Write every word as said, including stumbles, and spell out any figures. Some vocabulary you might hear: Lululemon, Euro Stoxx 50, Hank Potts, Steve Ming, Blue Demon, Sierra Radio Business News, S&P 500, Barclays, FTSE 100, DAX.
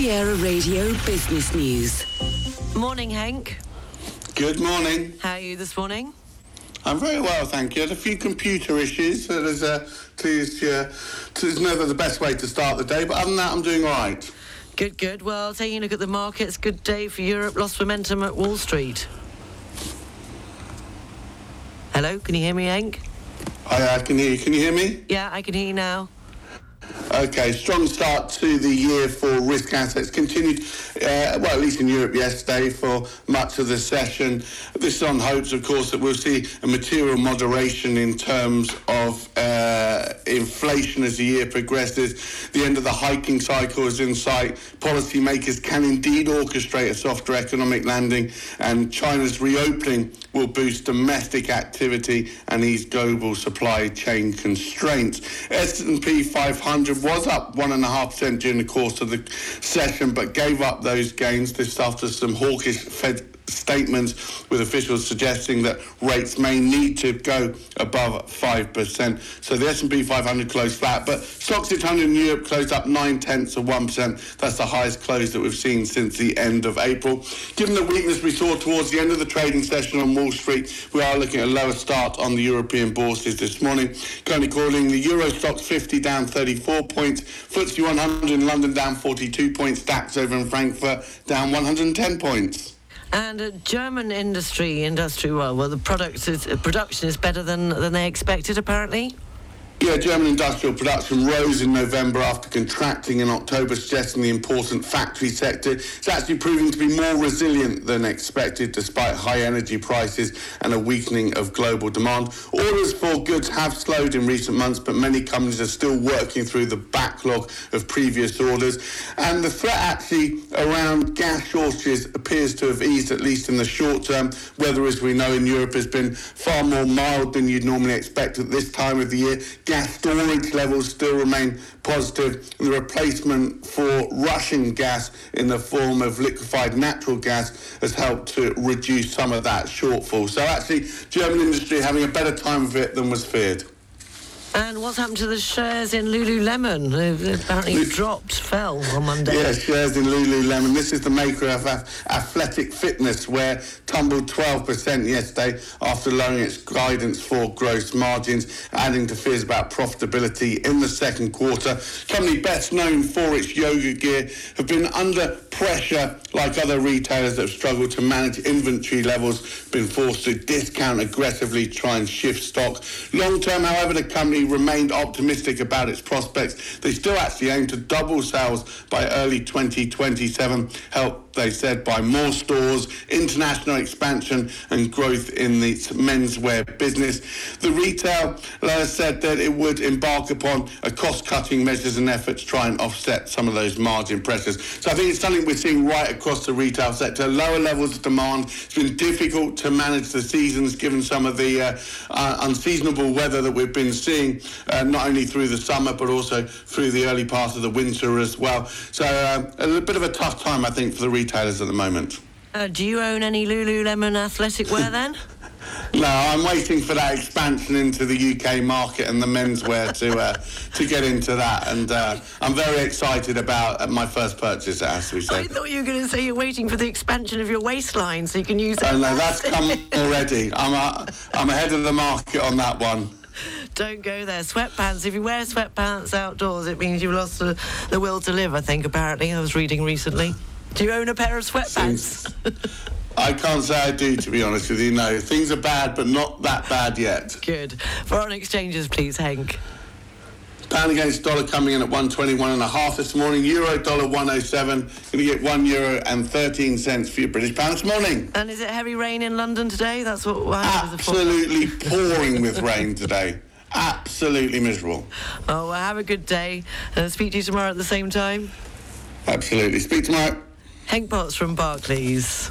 Sierra Radio Business News. Morning, Hank. Good morning. How are you this morning? I'm very well, thank you. I had a few computer issues, so there's, uh, please, uh, there's never the best way to start the day, but other than that, I'm doing all right. Good, good. Well, taking a look at the markets, good day for Europe. Lost momentum at Wall Street. Hello, can you hear me, Hank? I, I can hear you. Can you hear me? Yeah, I can hear you now. Okay, strong start to the year for risk assets. Continued, uh, well, at least in Europe yesterday, for much of the session. This is on hopes, of course, that we'll see a material moderation in terms of uh, inflation as the year progresses. The end of the hiking cycle is in sight. Policymakers can indeed orchestrate a softer economic landing, and China's reopening will boost domestic activity and ease global supply chain constraints. S and P five hundred was up one point five percent during the course of the session, but gave up those gains this after some hawkish Fed statements, with officials suggesting that rates may need to go above five percent. So the S and P five hundred closed flat, but Stoxx six hundred in Europe closed up nine tenths of one percent. That's the highest close that we've seen since the end of April. Given the weakness we saw towards the end of the trading session on Wall Street, we are looking at a lower start on the European bourses this morning. Currently calling the Euro Stoxx fifty down thirty-four points, F T S E one hundred in London down forty-two points, DAX over in Frankfurt down one hundred ten points. And uh, German industry, industry well, well, the products is, uh, production is better than, than they expected, apparently. Yeah, German industrial production rose in November after contracting in October, suggesting the important factory sector is actually proving to be more resilient than expected, despite high energy prices and a weakening of global demand. Orders for goods have slowed in recent months, but many companies are still working through the backlog of previous orders. And the threat actually around gas shortages appears to have eased, at least in the short term. Weather, as we know, in Europe has been far more mild than you'd normally expect at this time of the year. Gas storage levels still remain positive, and the replacement for Russian gas in the form of liquefied natural gas has helped to reduce some of that shortfall. So actually, German industry having a better time of it than was feared. And what's happened to the shares in Lululemon? They've apparently dropped, fell on Monday. Yeah, shares in Lululemon. This is the maker of athletic fitness, where tumbled twelve percent yesterday after lowering its guidance for gross margins, adding to fears about profitability in the second quarter. Company best known for its yoga gear have been under pressure, like other retailers that have struggled to manage inventory levels, been forced to discount aggressively, try and shift stock. Long term, however, the company remained optimistic about its prospects. They still actually aim to double sales by early twenty twenty-seven, helped, they said, by more stores, international expansion and growth in its menswear business. The retailer said that it would embark upon a cost-cutting measures and efforts to try and offset some of those margin pressures. So I think it's something we're seeing right across the retail sector. Lower levels of demand. It's been difficult to manage the seasons given some of the uh, uh, unseasonable weather that we've been seeing. Uh, not only through the summer, but also through the early part of the winter as well. So uh, a bit of a tough time, I think, for the retailers at the moment. Uh, do you own any Lululemon athletic wear then? No, I'm waiting for that expansion into the U K market and the menswear to uh, to get into that. And uh, I'm very excited about my first purchase, as we say. I thought you were going to say you're waiting for the expansion of your waistline so you can use it. Oh, no, that's come already. I'm, uh, I'm ahead of the market on that one. Don't go there. Sweatpants. If you wear sweatpants outdoors, it means you've lost the, the will to live, I think, apparently. I was reading recently. Do you own a pair of sweatpants? I can't say I do, to be honest with you, no. Things are bad, but not that bad yet. Good. Foreign exchanges, please, Hank. Pound against dollar coming in at one twenty-one and a half this morning. Euro dollar one oh seven. Going to get one euro and thirteen cents for your British pound this morning. And is it heavy rain in London today? That's what. Absolutely pouring with rain today. Absolutely miserable. Oh, well, have a good day. Uh, speak to you tomorrow at the same time. Absolutely. Speak tomorrow. Hank Potts from Barclays.